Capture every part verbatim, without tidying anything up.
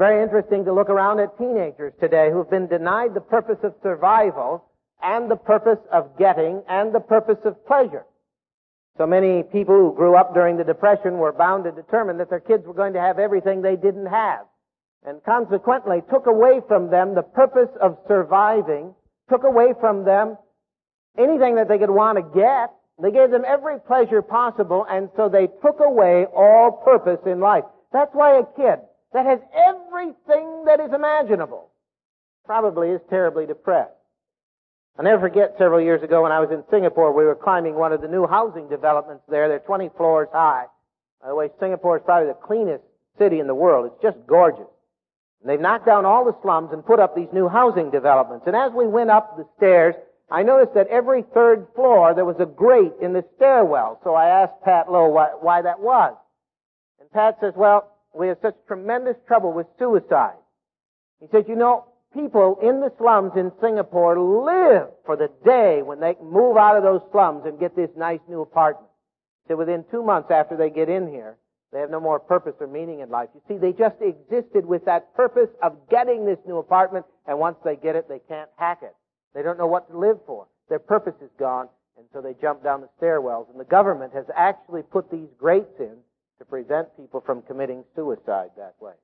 Very interesting to look around at teenagers today who've been denied the purpose of survival and the purpose of getting and the purpose of pleasure. So many people who grew up during the Depression were bound to determine that their kids were going to have everything they didn't have, and consequently took away from them the purpose of surviving, took away from them anything that they could want to get. They gave them every pleasure possible, and so they took away all purpose in life. That's why a kid that has everything that is imaginable probably is terribly depressed. I'll never forget several years ago when I was in Singapore, we were climbing one of the new housing developments there. They're twenty floors high. By the way, Singapore is probably the cleanest city in the world. It's just gorgeous. And they've knocked down all the slums and put up these new housing developments. And as we went up the stairs, I noticed that every third floor there was a grate in the stairwell. So I asked Pat Lowe why, why that was. And Pat says, well, we have such tremendous trouble with suicide. He says, you know, people in the slums in Singapore live for the day when they move out of those slums and get this nice new apartment. So within two months after they get in here, they have no more purpose or meaning in life. You see, they just existed with that purpose of getting this new apartment, and once they get it, they can't hack it. They don't know what to live for. Their purpose is gone, and so they jump down the stairwells. And the government has actually put these grates in to prevent people from committing suicide that way.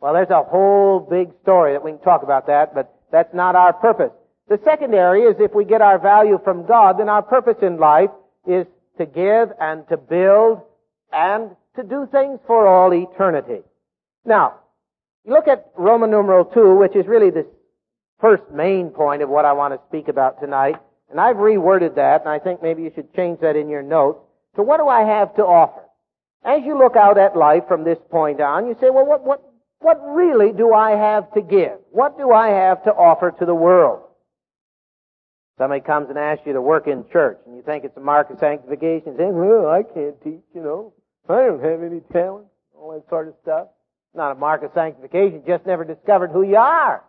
Well, there's a whole big story that we can talk about that, but that's not our purpose. The second area is if we get our value from God, then our purpose in life is to give and to build and to do things for all eternity. Now, you look at Roman numeral two, which is really the first main point of what I want to speak about tonight. And I've reworded that, and I think maybe you should change that in your notes. So what do I have to offer? As you look out at life from this point on, you say, well, what, what, What really do I have to give? What do I have to offer to the world? Somebody comes and asks you to work in church, and you think it's a mark of sanctification. You say, well, I can't teach, you know. I don't have any talent, all that sort of stuff. Not a mark of sanctification. You just never discovered who you are.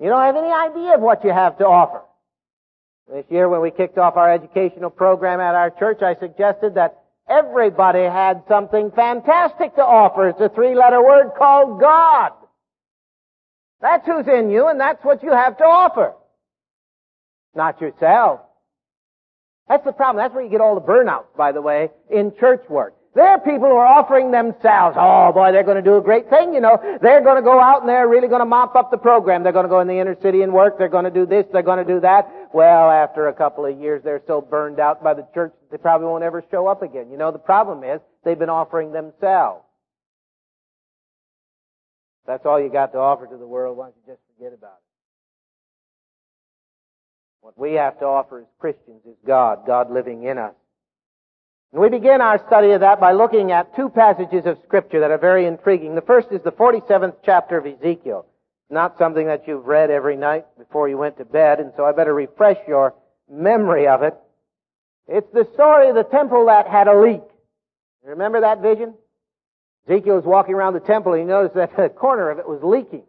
You don't have any idea of what you have to offer. This year when we kicked off our educational program at our church, I suggested that everybody had something fantastic to offer. It's a three-letter word called God. That's who's in you, and that's what you have to offer. Not yourself. That's the problem. That's where you get all the burnouts, by the way, in church work. There are people who are offering themselves. Oh, boy, they're going to do a great thing, you know. They're going to go out, and they're really going to mop up the program. They're going to go in the inner city and work. They're going to do this. They're going to do that. Well, after a couple of years, they're so burned out by the church, they probably won't ever show up again. You know, the problem is they've been offering themselves. That's all you got to offer to the world. Why don't you just forget about it? What we have to offer as Christians is God, God living in us. And we begin our study of that by looking at two passages of Scripture that are very intriguing. The first is the forty-seventh chapter of Ezekiel. Not something that you've read every night before you went to bed, and so I better refresh your memory of it. It's the story of the temple that had a leak. Remember that vision? Ezekiel was walking around the temple, and he noticed that the corner of it was leaking.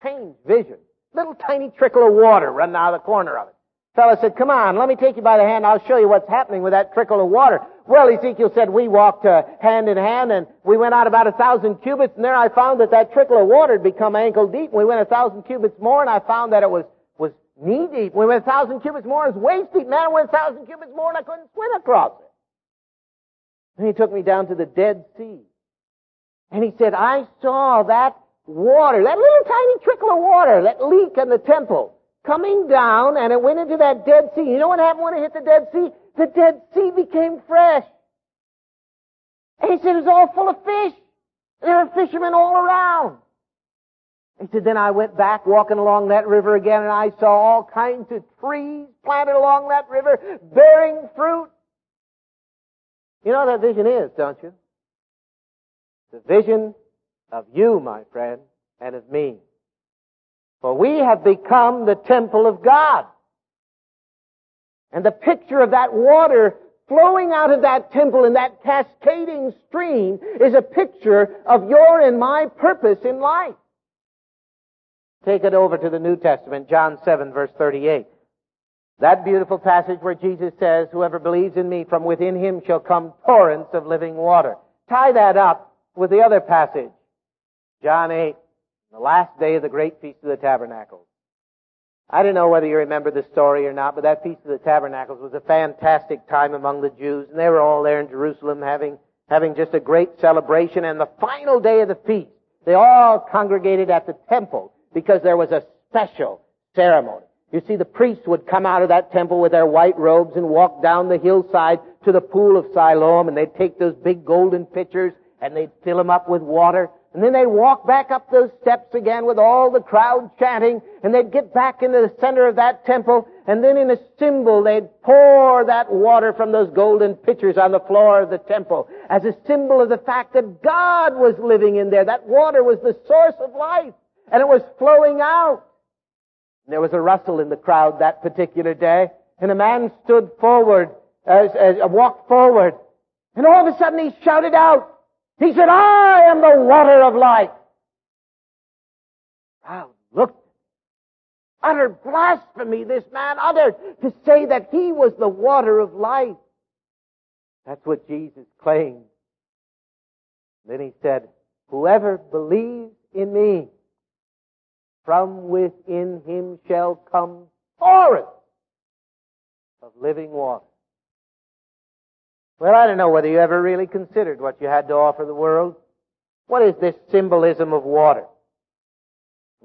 Strange vision. Little tiny trickle of water running out of the corner of it. The fellow said, come on, let me take you by the hand. I'll show you what's happening with that trickle of water. Well, Ezekiel said, we walked uh, hand in hand, and we went out about a thousand cubits, and there I found that that trickle of water had become ankle deep. We went a thousand cubits more, and I found that it was, was knee deep. We went a thousand cubits more, and it was waist deep. Man, I went a thousand cubits more, and I couldn't swim across it. And he took me down to the Dead Sea. And he said, I saw that water, that little tiny trickle of water, that leak in the temple, coming down, and it went into that Dead Sea. You know what happened when it hit the Dead Sea? The Dead Sea became fresh. And he said, it was all full of fish. There were fishermen all around. He said, then I went back walking along that river again, and I saw all kinds of trees planted along that river, bearing fruit. You know what that vision is, don't you? The vision of you, my friend, and of me. For we have become the temple of God. And the picture of that water flowing out of that temple in that cascading stream is a picture of your and my purpose in life. Take it over to the New Testament, John seven, verse thirty-eight. That beautiful passage where Jesus says, whoever believes in me, from within him shall come torrents of living water. Tie that up with the other passage, John eight, the last day of the great Feast of the Tabernacles. I don't know whether you remember the story or not, but that Feast of the Tabernacles was a fantastic time among the Jews, and they were all there in Jerusalem having having just a great celebration. And the final day of the feast, they all congregated at the temple because there was a special ceremony. You see, the priests would come out of that temple with their white robes and walk down the hillside to the pool of Siloam, and they'd take those big golden pitchers and they'd fill them up with water. And then they'd walk back up those steps again with all the crowd chanting, and they'd get back into the center of that temple, and then in a symbol they'd pour that water from those golden pitchers on the floor of the temple as a symbol of the fact that God was living in there. That water was the source of life, and it was flowing out. And there was a rustle in the crowd that particular day, and a man stood forward, as, as walked forward, and all of a sudden he shouted out. He said, I am the water of life. Wow, look. Utter blasphemy this man uttered to say that he was the water of life. That's what Jesus claimed. Then he said, whoever believes in me, from within him shall come forth of living water. Well, I don't know whether you ever really considered what you had to offer the world. What is this symbolism of water?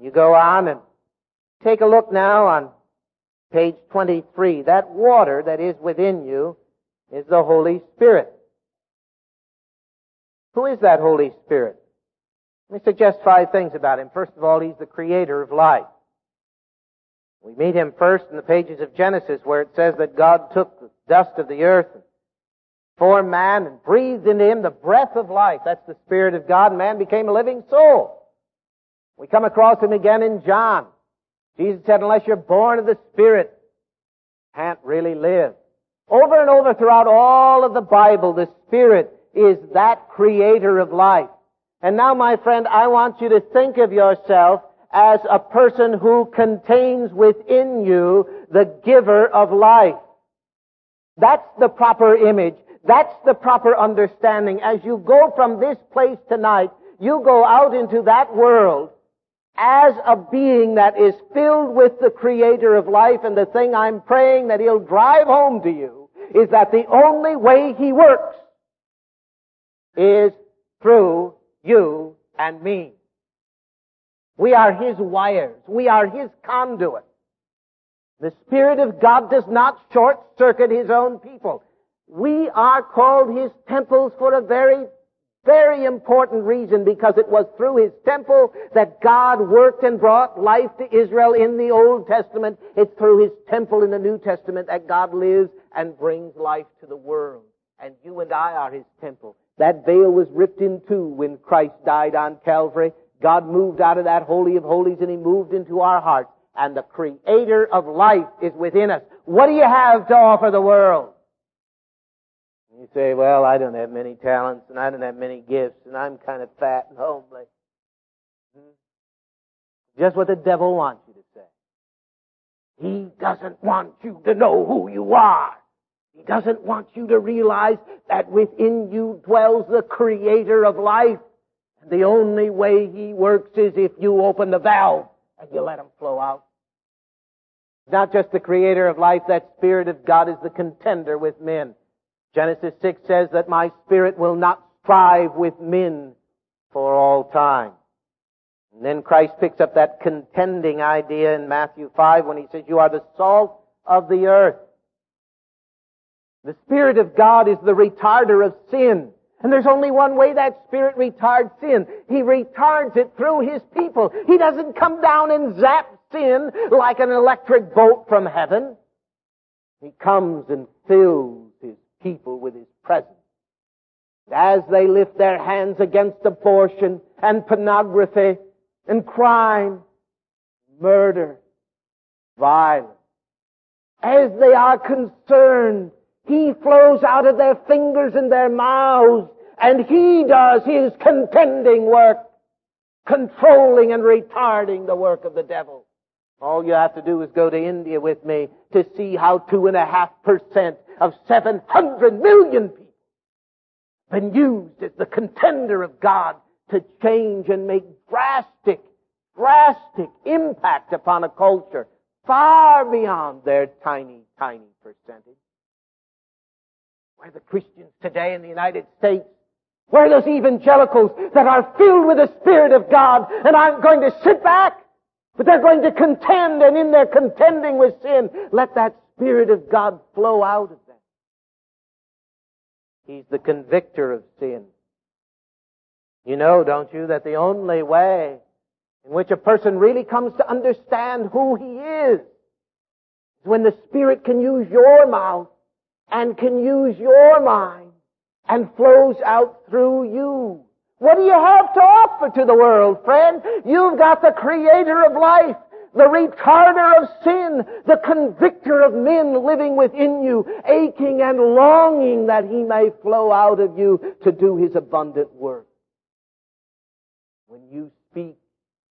You go on and take a look now on page twenty-three. That water that is within you is the Holy Spirit. Who is that Holy Spirit? Let me suggest five things about him. First of all, he's the creator of life. We meet him first in the pages of Genesis, where it says that God took the dust of the earth and formed man and breathed into him the breath of life. That's the Spirit of God, and man became a living soul. We come across him again in John. Jesus said, unless you're born of the Spirit, you can't really live. Over and over throughout all of the Bible, the Spirit is that creator of life. And now, my friend, I want you to think of yourself as a person who contains within you the giver of life. That's the proper image. That's the proper understanding. As you go from this place tonight, you go out into that world as a being that is filled with the Creator of life. And the thing I'm praying that He'll drive home to you is that the only way He works is through you and me. We are His wires. We are His conduit. The Spirit of God does not short-circuit His own people. We are called His temples for a very, very important reason, because it was through His temple that God worked and brought life to Israel in the Old Testament. It's through His temple in the New Testament that God lives and brings life to the world. And you and I are His temple. That veil was ripped in two when Christ died on Calvary. God moved out of that Holy of Holies and He moved into our hearts. And the Creator of life is within us. What do you have to offer the world? You say, well, I don't have many talents, and I don't have many gifts, and I'm kind of fat and homely. Hmm? Just what the devil wants you to say. He doesn't want you to know who you are. He doesn't want you to realize that within you dwells the Creator of life. And the only way He works is if you open the valve and you let Him flow out. Not just the Creator of life, that Spirit of God is the contender with men. Genesis six says that my Spirit will not strive with men for all time. And then Christ picks up that contending idea in Matthew five when He says, you are the salt of the earth. The Spirit of God is the retarder of sin. And there's only one way that Spirit retards sin. He retards it through His people. He doesn't come down and zap sin like an electric bolt from heaven. He comes and fills people with His presence. As they lift their hands against abortion and pornography and crime, murder, violence, as they are concerned, He flows out of their fingers and their mouths, and He does His contending work, controlling and retarding the work of the devil. All you have to do is go to India with me to see how two and a half percent of seven hundred million people have been used as the contender of God to change and make drastic drastic impact upon a culture far beyond their tiny, tiny percentage. Where the Christians today in the United States, where those evangelicals that are filled with the Spirit of God and aren't going to sit back, but they're going to contend, and in their contending with sin, let that Spirit of God flow out of them. He's the convictor of sin. You know, don't you, that the only way in which a person really comes to understand who he is is when the Spirit can use your mouth and can use your mind and flows out through you. What do you have to offer to the world, friend? You've got the creator of life, the retarder of sin, the convictor of men living within you, aching and longing that he may flow out of you to do his abundant work. When you speak,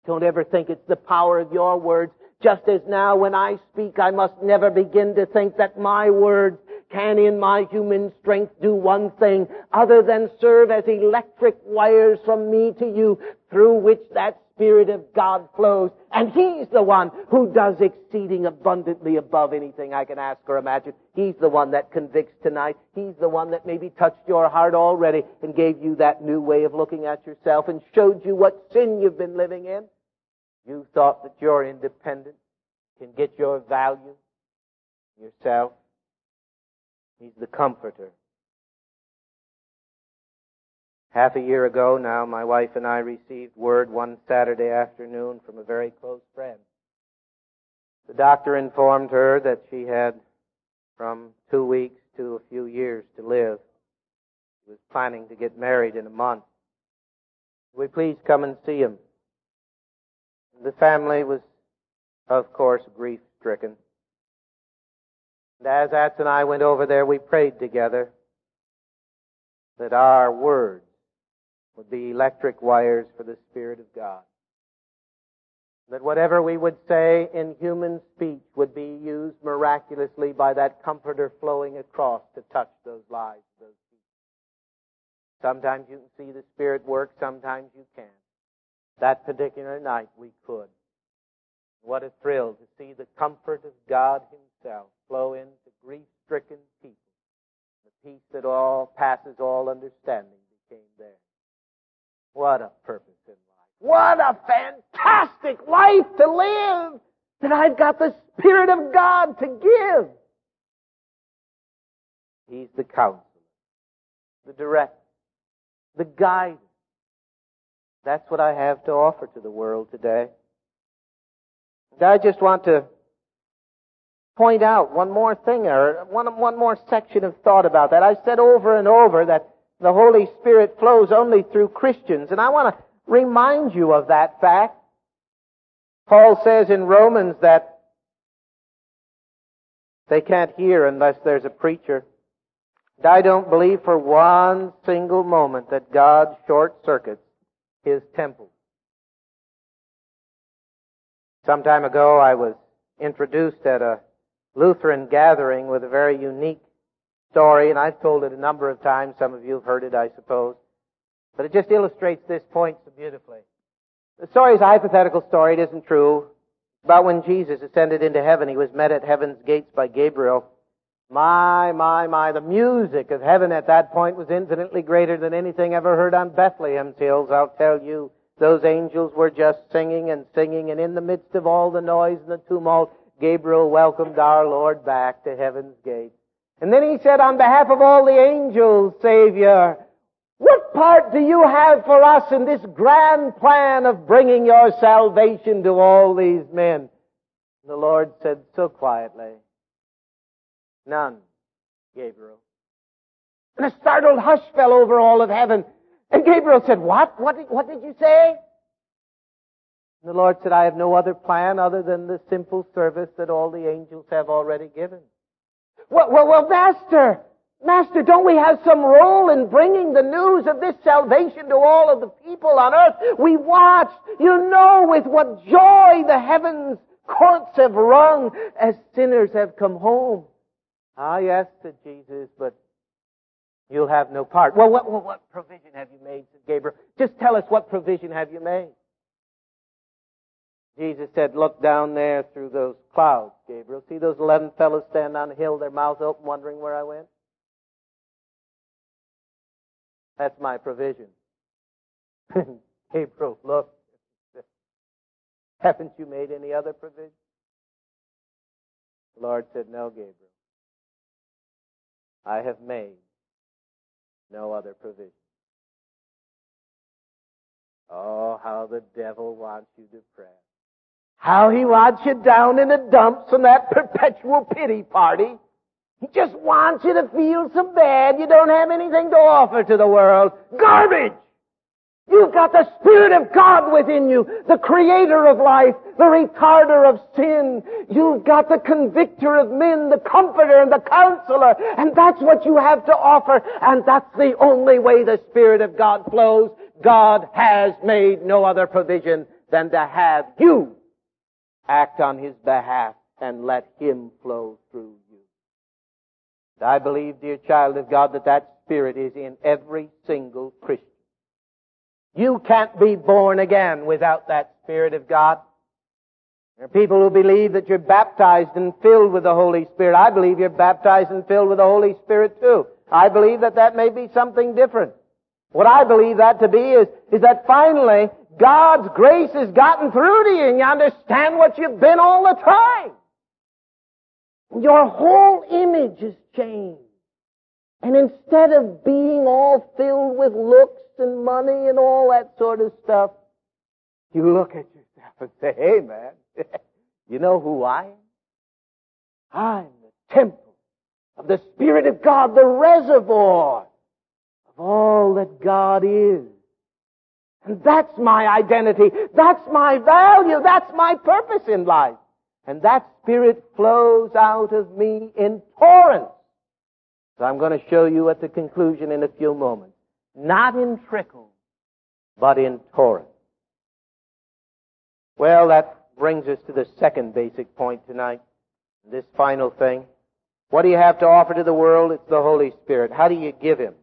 don't ever think it's the power of your words. Just as now when I speak, I must never begin to think that my words can in my human strength do one thing other than serve as electric wires from me to you through which that Spirit of God flows. And He's the one who does exceeding abundantly above anything I can ask or imagine. He's the one that convicts tonight. He's the one that maybe touched your heart already and gave you that new way of looking at yourself and showed you what sin you've been living in. You thought that your independence can get your value, yourself. He's the comforter. Half a year ago now, my wife and I received word one Saturday afternoon from a very close friend. The doctor informed her that she had from two weeks to a few years to live. She was planning to get married in a month. Would you please come and see him? The family was, of course, grief-stricken. And as Atz and I went over there, we prayed together that our words would be electric wires for the Spirit of God. That whatever we would say in human speech would be used miraculously by that comforter flowing across to touch those lives, those people. Sometimes you can see the Spirit work, sometimes you can't. That particular night we could. What a thrill to see the comfort of God Himself flow into grief-stricken people. The peace that all passes all understanding became there. What a purpose in life. What a fantastic life to live, that I've got the Spirit of God to give. He's the counselor, the director, the guide. That's what I have to offer to the world today. And I just want to point out one more thing, or one, one more section of thought about that. I've said over and over that the Holy Spirit flows only through Christians, and I want to remind you of that fact. Paul says in Romans that they can't hear unless there's a preacher. And I don't believe for one single moment that God short-circuits His temple. Some time ago, I was introduced at a Lutheran gathering with a very unique story, and I've told it a number of times. Some of you have heard it, I suppose. But it just illustrates this point so beautifully. The story is a hypothetical story. It isn't true. About when Jesus ascended into heaven, He was met at heaven's gates by Gabriel. My, my, my, the music of heaven at that point was infinitely greater than anything ever heard on Bethlehem's hills. I'll tell you, those angels were just singing and singing, and in the midst of all the noise and the tumult, Gabriel welcomed our Lord back to heaven's gate. And then he said, on behalf of all the angels, Savior, what part do you have for us in this grand plan of bringing your salvation to all these men? The Lord said so quietly, none, Gabriel. And a startled hush fell over all of heaven. And Gabriel said, what? What did, what did you say? And the Lord said, I have no other plan other than the simple service that all the angels have already given. Well, well, well, Master, Master, don't we have some role in bringing the news of this salvation to all of the people on earth? We watched, you know, with what joy the heavens courts have rung as sinners have come home. Ah, yes, said Jesus, but you'll have no part. Well, what, what, what provision have you made, said Gabriel? Just tell us, what provision have you made? Jesus said, look down there through those clouds, Gabriel. See those eleven fellows standing on the hill, their mouths open, wondering where I went? That's my provision. Gabriel, look. Haven't you made any other provision? The Lord said, no, Gabriel. I have made no other provision. Oh, how the devil wants you depressed. How he wants you down in the dumps from that perpetual pity party. He just wants you to feel so bad you don't have anything to offer to the world. Garbage! You've got the Spirit of God within you, the creator of life, the retarder of sin. You've got the convictor of men, the comforter and the counselor. And that's what you have to offer. And that's the only way the Spirit of God flows. God has made no other provision than to have you act on His behalf and let Him flow through you. And I believe, dear child of God, that that Spirit is in every single Christian. You can't be born again without that Spirit of God. There are people who believe that you're baptized and filled with the Holy Spirit. I believe you're baptized and filled with the Holy Spirit too. I believe that that may be something different. What I believe that to be is, is that finally God's grace has gotten through to you and you understand what you've been all the time. Your whole image is changed. And instead of being all filled with looks and money and all that sort of stuff, you look at yourself and say, hey man, you know who I am? I'm the temple of the Spirit of God, the reservoir of all that God is. And that's my identity. That's my value. That's my purpose in life. And that Spirit flows out of me in torrents. So I'm going to show you at the conclusion in a few moments. Not in trickles, but in torrents. Well, that brings us to the second basic point tonight. This final thing. What do you have to offer to the world? It's the Holy Spirit. How do you give Him?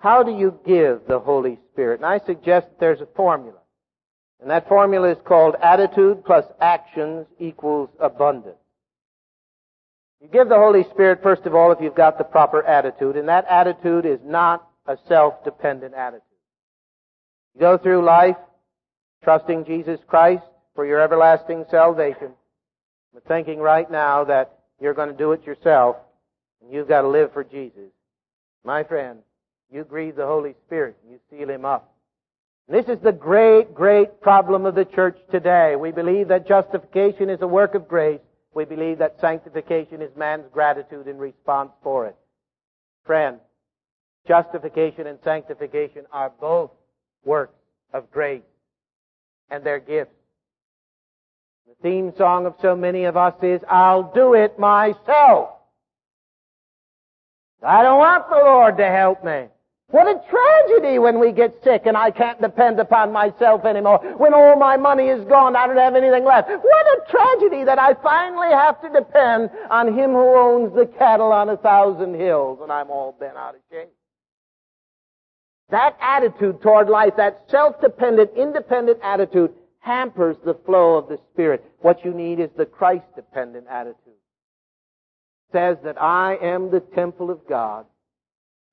How do you give the Holy Spirit? And I suggest there's a formula. And that formula is called attitude plus actions equals abundance. You give the Holy Spirit, first of all, if you've got the proper attitude. And that attitude is not a self-dependent attitude. You go through life trusting Jesus Christ for your everlasting salvation, but thinking right now that you're going to do it yourself and you've got to live for Jesus. My friend, you grieve the Holy Spirit and you seal Him up. This is the great, great problem of the church today. We believe that justification is a work of grace. We believe that sanctification is man's gratitude in response for it. Friend, justification and sanctification are both works of grace, and they're gifts. The theme song of so many of us is, I'll do it myself. I don't want the Lord to help me. What a tragedy when we get sick and I can't depend upon myself anymore. When all my money is gone, I don't have anything left. What a tragedy that I finally have to depend on Him who owns the cattle on a thousand hills, and I'm all bent out of shape. That attitude toward life, that self-dependent, independent attitude, hampers the flow of the Spirit. What you need is the Christ-dependent attitude. It says that I am the temple of God,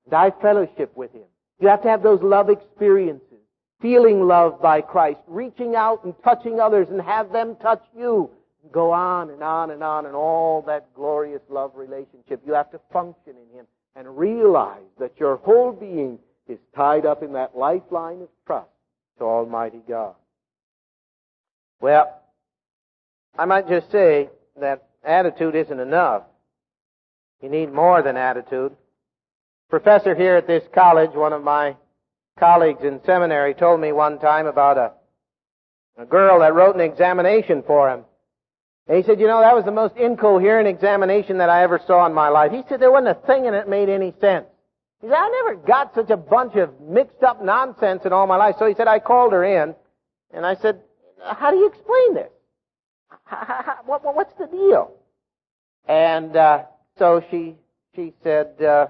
and I fellowship with Him. You have to have those love experiences, feeling loved by Christ, reaching out and touching others and have them touch you. Go on and on and on and all that glorious love relationship. You have to function in Him and realize that your whole being is tied up in that lifeline of trust to Almighty God. Well, I might just say that attitude isn't enough. You need more than attitude. Professor here at this college, one of my colleagues in seminary, told me one time about a, a girl that wrote an examination for him. And he said, you know, that was the most incoherent examination that I ever saw in my life. He said there wasn't a thing in it that made any sense. He said, I never got such a bunch of mixed-up nonsense in all my life. So he said, I called her in, and I said, how do you explain this? What's the deal? And uh, so she she said, uh,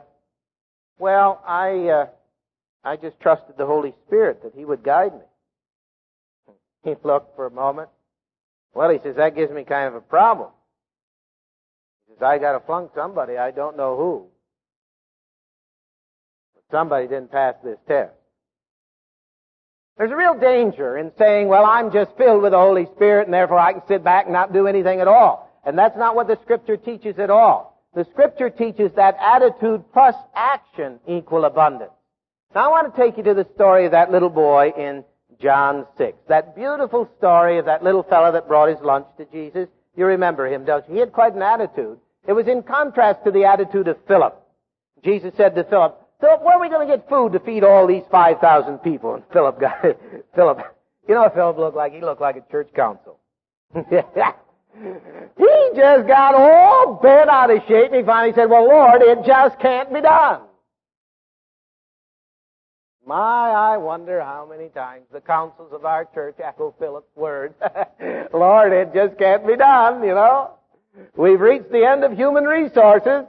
well, I uh, I just trusted the Holy Spirit that He would guide me. He looked for a moment, Well, he says, that gives me kind of a problem. He says, I got to flunk somebody. I don't know who. But somebody didn't pass this test. There's a real danger in saying, well, I'm just filled with the Holy Spirit, and therefore I can sit back and not do anything at all. And that's not what the Scripture teaches at all. The Scripture teaches that attitude plus action equal abundance. Now, I want to take you to the story of that little boy in John six. That beautiful story of that little fellow that brought his lunch to Jesus. You remember him, don't you? He had quite an attitude. It was in contrast to the attitude of Philip. Jesus said to Philip, Philip, where are we going to get food to feed all these five thousand people? And Philip got it. Philip, you know what Philip looked like? He looked like a church council. He just got all bent out of shape, and he finally said, well, Lord, it just can't be done. My, I wonder how many times the councils of our church echo Philip's words. Lord, it just can't be done, you know. We've reached the end of human resources,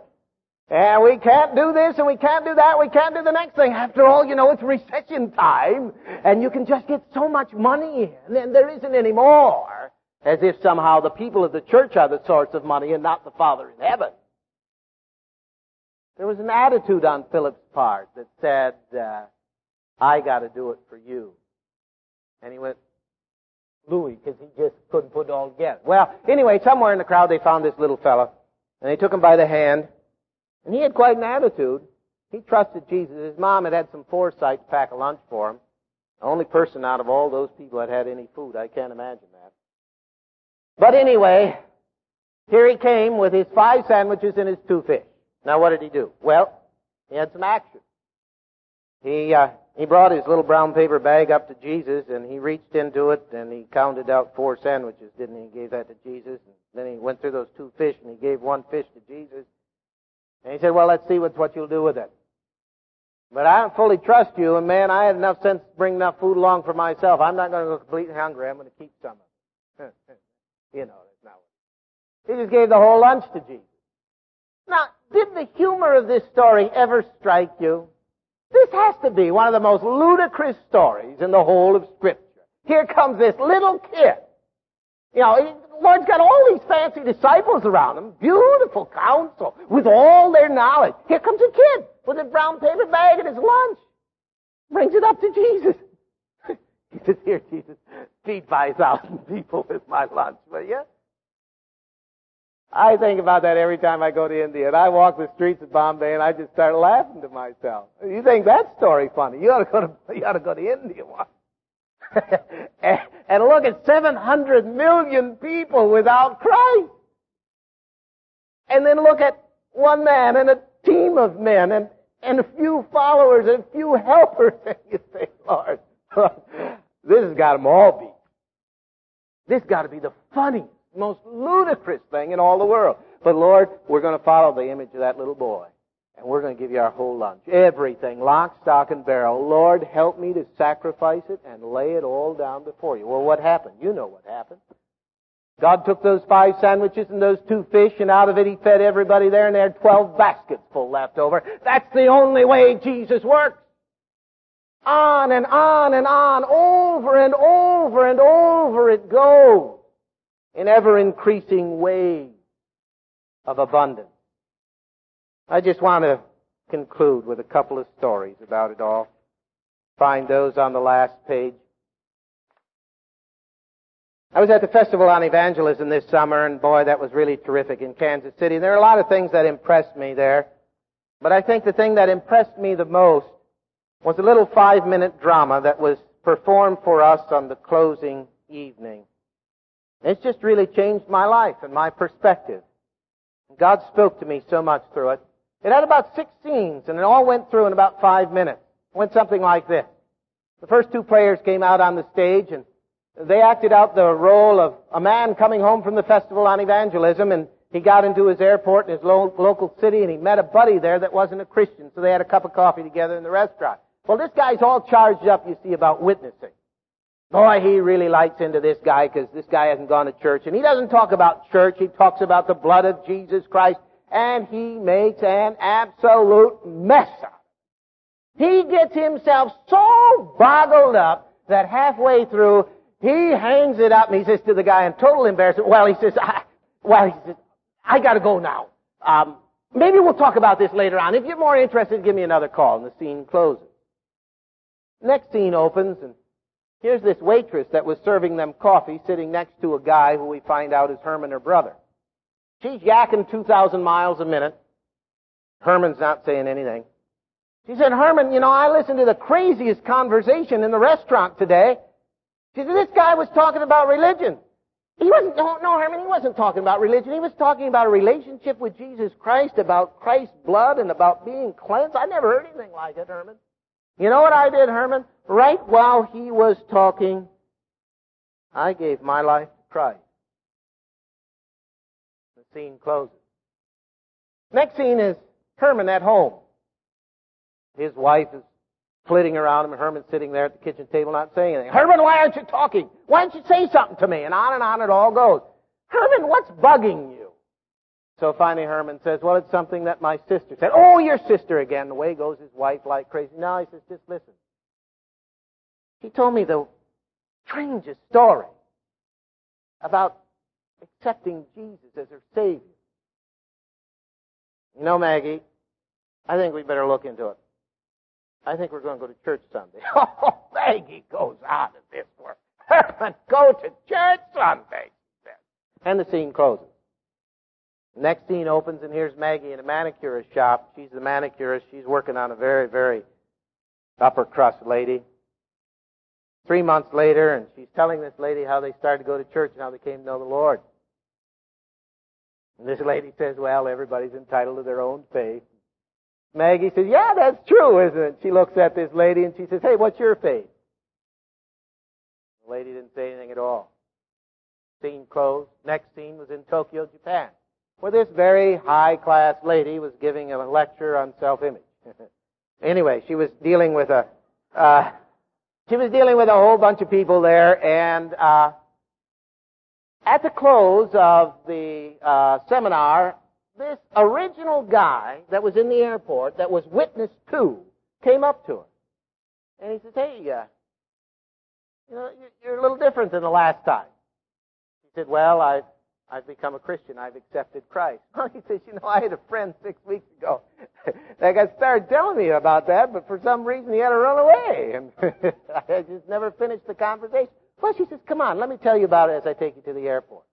and we can't do this, and we can't do that, we can't do the next thing. After all, you know, it's recession time, and you can just get so much money in, and there isn't any more. As if somehow the people of the church are the source of money and not the Father in heaven. There was an attitude on Philip's part that said, uh, I got to do it for you. And he went, Louis, because he just couldn't put it all together. Well, anyway, somewhere in the crowd they found this little fellow, and they took him by the hand, and he had quite an attitude. He trusted Jesus. His mom had had some foresight to pack a lunch for him. The only person out of all those people that had any food, I can't imagine that. But anyway, here he came with his five sandwiches and his two fish. Now, what did he do? Well, he had some action. He... uh He brought his little brown paper bag up to Jesus, and he reached into it, and he counted out four sandwiches, didn't he? He gave that to Jesus, and then he went through those two fish, and he gave one fish to Jesus. And he said, well, let's see what, what you'll do with it. But I don't fully trust you, and man, I had enough sense to bring enough food along for myself. I'm not going to go completely hungry. I'm going to keep some of it. You know, that's not what he did. He just gave the whole lunch to Jesus. Now, did the humor of this story ever strike you? This has to be one of the most ludicrous stories in the whole of Scripture. Here comes this little kid. You know, the Lord's got all these fancy disciples around him, beautiful counsel, with all their knowledge. Here comes a kid with a brown paper bag and his lunch. Brings it up to Jesus. He says, here, Jesus, feed five thousand people with my lunch, will you? I think about that every time I go to India, and I walk the streets of Bombay, and I just start laughing to myself. You think that story funny? You ought to go to you ought to go to India once, and, and look at seven hundred million people without Christ, and then look at one man and a team of men and and a few followers and a few helpers, and you say, Lord, Lord, this has got them all beat. This has got to be the funniest, most ludicrous thing in all the world. But Lord, we're going to follow the image of that little boy, and we're going to give you our whole lunch, everything, lock, stock, and barrel. Lord, help me to sacrifice it and lay it all down before you. Well, what happened? You know what happened. God took those five sandwiches and those two fish, and out of it he fed everybody there, and there are twelve baskets full left over. That's the only way Jesus works. On and on and on, over and over and over it goes, in ever-increasing waves of abundance. I just want to conclude with a couple of stories about it all. Find those on the last page. I was at the Festival on Evangelism this summer, and boy, that was really terrific in Kansas City. There are a lot of things that impressed me there, but I think the thing that impressed me the most was a little five-minute drama that was performed for us on the closing evening. It's just really changed my life and my perspective. God spoke to me so much through it. It had about six scenes, and it all went through in about five minutes. It went something like this. The first two players came out on the stage, and they acted out the role of a man coming home from the Festival on Evangelism, and he got into his airport in his lo- local city, and he met a buddy there that wasn't a Christian, so they had a cup of coffee together in the restaurant. Well, this guy's all charged up, you see, about witnessing. Boy, he really lights into this guy because this guy hasn't gone to church. And he doesn't talk about church. He talks about the blood of Jesus Christ. And he makes an absolute mess up. He gets himself so boggled up that halfway through, He hangs it up and he says to the guy in total embarrassment, well, he says, I, well, he says, I gotta go now. Um, maybe we'll talk about this later on. If you're more interested, give me another call. And the scene closes. Next scene opens, and here's this waitress that was serving them coffee sitting next to a guy who we find out is Herman, her brother. She's yakking two thousand miles a minute. Herman's not saying anything. She said, Herman, you know, I listened to the craziest conversation in the restaurant today. She said, this guy was talking about religion. He wasn't, no, no, Herman, he wasn't talking about religion. He was talking about a relationship with Jesus Christ, about Christ's blood, and about being cleansed. I never heard anything like it, Herman. You know what I did, Herman? Right while he was talking, I gave my life to Christ. The scene closes. Next scene is Herman at home. His wife is flitting around him, and Herman's sitting there at the kitchen table not saying anything. Herman, why aren't you talking? Why don't you say something to me? And on and on it all goes. Herman, what's bugging you? So finally Herman says, well, it's something that my sister said. Oh, your sister again. The way goes his wife like crazy. Now he says, just listen. She told me the strangest story about accepting Jesus as her Savior. You know, Maggie, I think we better look into it. I think we're going to go to church Sunday. Oh, Maggie goes out of this work. Herman, go to church Sunday. And the scene closes. Next scene opens, and here's Maggie in a manicurist shop. She's the manicurist. She's working on a very, very upper crust lady. Three months later, and she's telling this lady how they started to go to church and how they came to know the Lord. And this lady says, well, everybody's entitled to their own faith. Maggie says, yeah, that's true, isn't it? She looks at this lady and she says, hey, what's your faith? The lady didn't say anything at all. Scene closed. Next scene was in Tokyo, Japan, where this very high-class lady was giving a lecture on self-image. Anyway, she was dealing with a uh, she was dealing with a whole bunch of people there, and uh, at the close of the uh, seminar, this original guy that was in the airport that was witness to came up to him. And he says, hey, uh, you know, you're a little different than the last time. He said, well, I've, I've become a Christian. I've accepted Christ. He says, you know, I had a friend six weeks ago that got started telling me about that, but for some reason he had to run away. And I just never finished the conversation. Plus, he says, come on, let me tell you about it as I take you to the airport.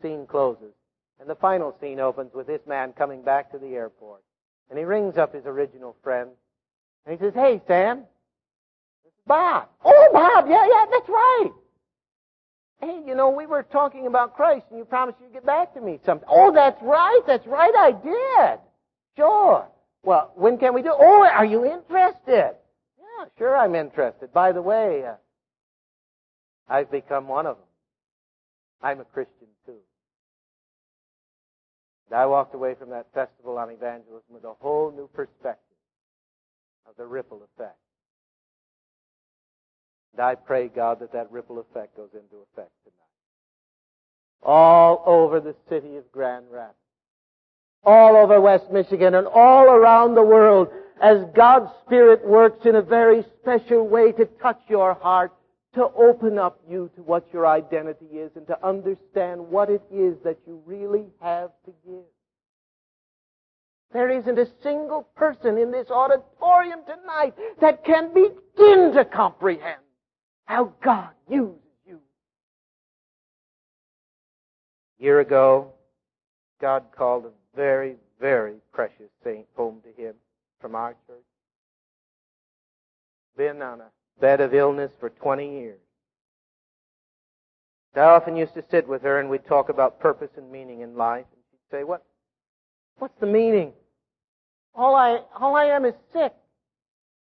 Scene closes. And the final scene opens with this man coming back to the airport. And he rings up his original friend. And he says, hey, Sam, this is Bob. Oh, Bob, yeah, yeah, that's right. Hey, you know, we were talking about Christ, and you promised you'd get back to me sometime. Oh, that's right, that's right, I did. Sure. Well, when can we do it? Oh, are you interested? Yeah, sure, I'm interested. By the way, uh, I've become one of them. I'm a Christian, too. I walked away from that Festival on Evangelism with a whole new perspective of the ripple effect. And I pray, God, that that ripple effect goes into effect tonight. All over the city of Grand Rapids, all over West Michigan, and all around the world, as God's Spirit works in a very special way to touch your heart, to open up you to what your identity is and to understand what it is that you really have to give. There isn't a single person in this auditorium tonight that can begin to comprehend how God uses you. A year ago, God called a very, very precious saint home to him from our church. Been on a bed of illness for twenty years. I often used to sit with her and we'd talk about purpose and meaning in life. And she'd say, what, what's the meaning? All I, all I am is sick.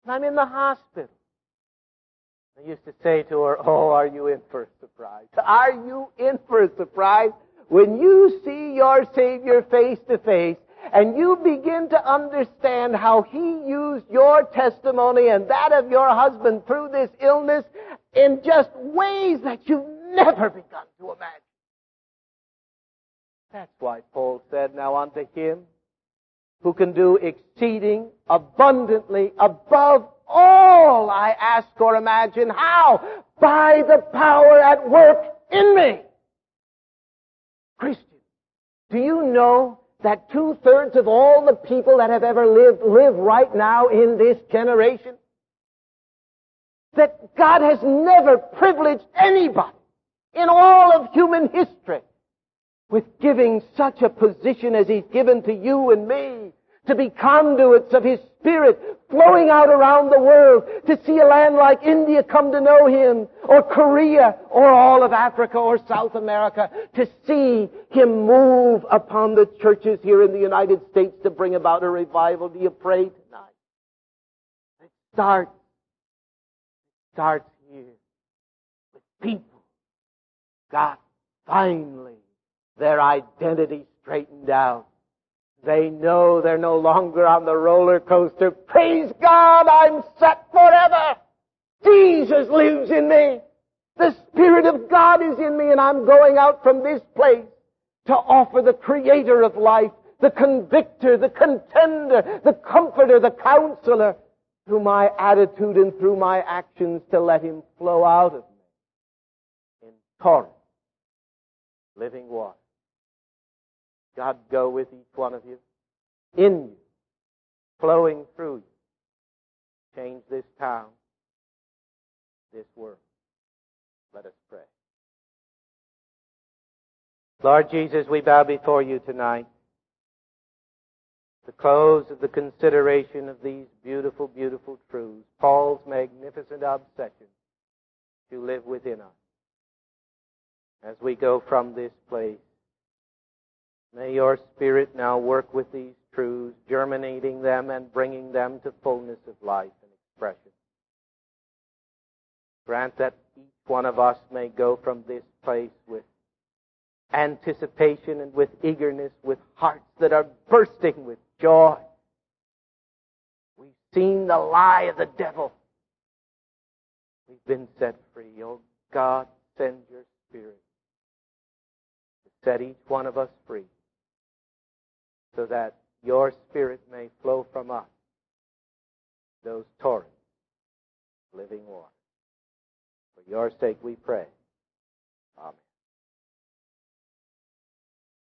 And I'm in the hospital. I used to say to her, oh, are you in for a surprise? Are you in for a surprise? When you see your Savior face to face, and you begin to understand how he used your testimony and that of your husband through this illness in just ways that you've never begun to imagine. That's why Paul said, now unto him who can do exceeding abundantly above all I ask or imagine. How? by the power at work in me. Christian, do you know that two-thirds of all the people that have ever lived live right now in this generation? That God has never privileged anybody in all of human history with giving such a position as He's given to you and me, to be conduits of His Spirit flowing out around the world, to see a land like India come to know Him, or Korea, or all of Africa, or South America, to see Him move upon the churches here in the United States to bring about a revival. Do you pray tonight? It starts, it starts here with people. God finally their identity straightened out. They know they're no longer on the roller coaster. Praise God, I'm set forever. Jesus lives in me. The Spirit of God is in me, and I'm going out from this place to offer the Creator of life, the Convictor, the Contender, the Comforter, the Counselor, through my attitude and through my actions to let Him flow out of me in torrent, living water. God go with each one of you, in you, flowing through you. Change this town, this world. Let us pray. Lord Jesus, we bow before you tonight. The close of the consideration of these beautiful, beautiful truths, Paul's magnificent obsession to live within us. As we go from this place, may your Spirit now work with these truths, germinating them and bringing them to fullness of life and expression. Grant that each one of us may go from this place with anticipation and with eagerness, with hearts that are bursting with joy. We've seen the lie of the devil. We've been set free. Oh God, send your Spirit to set each one of us free, so that your Spirit may flow from us, those torrents, living water. For your sake we pray.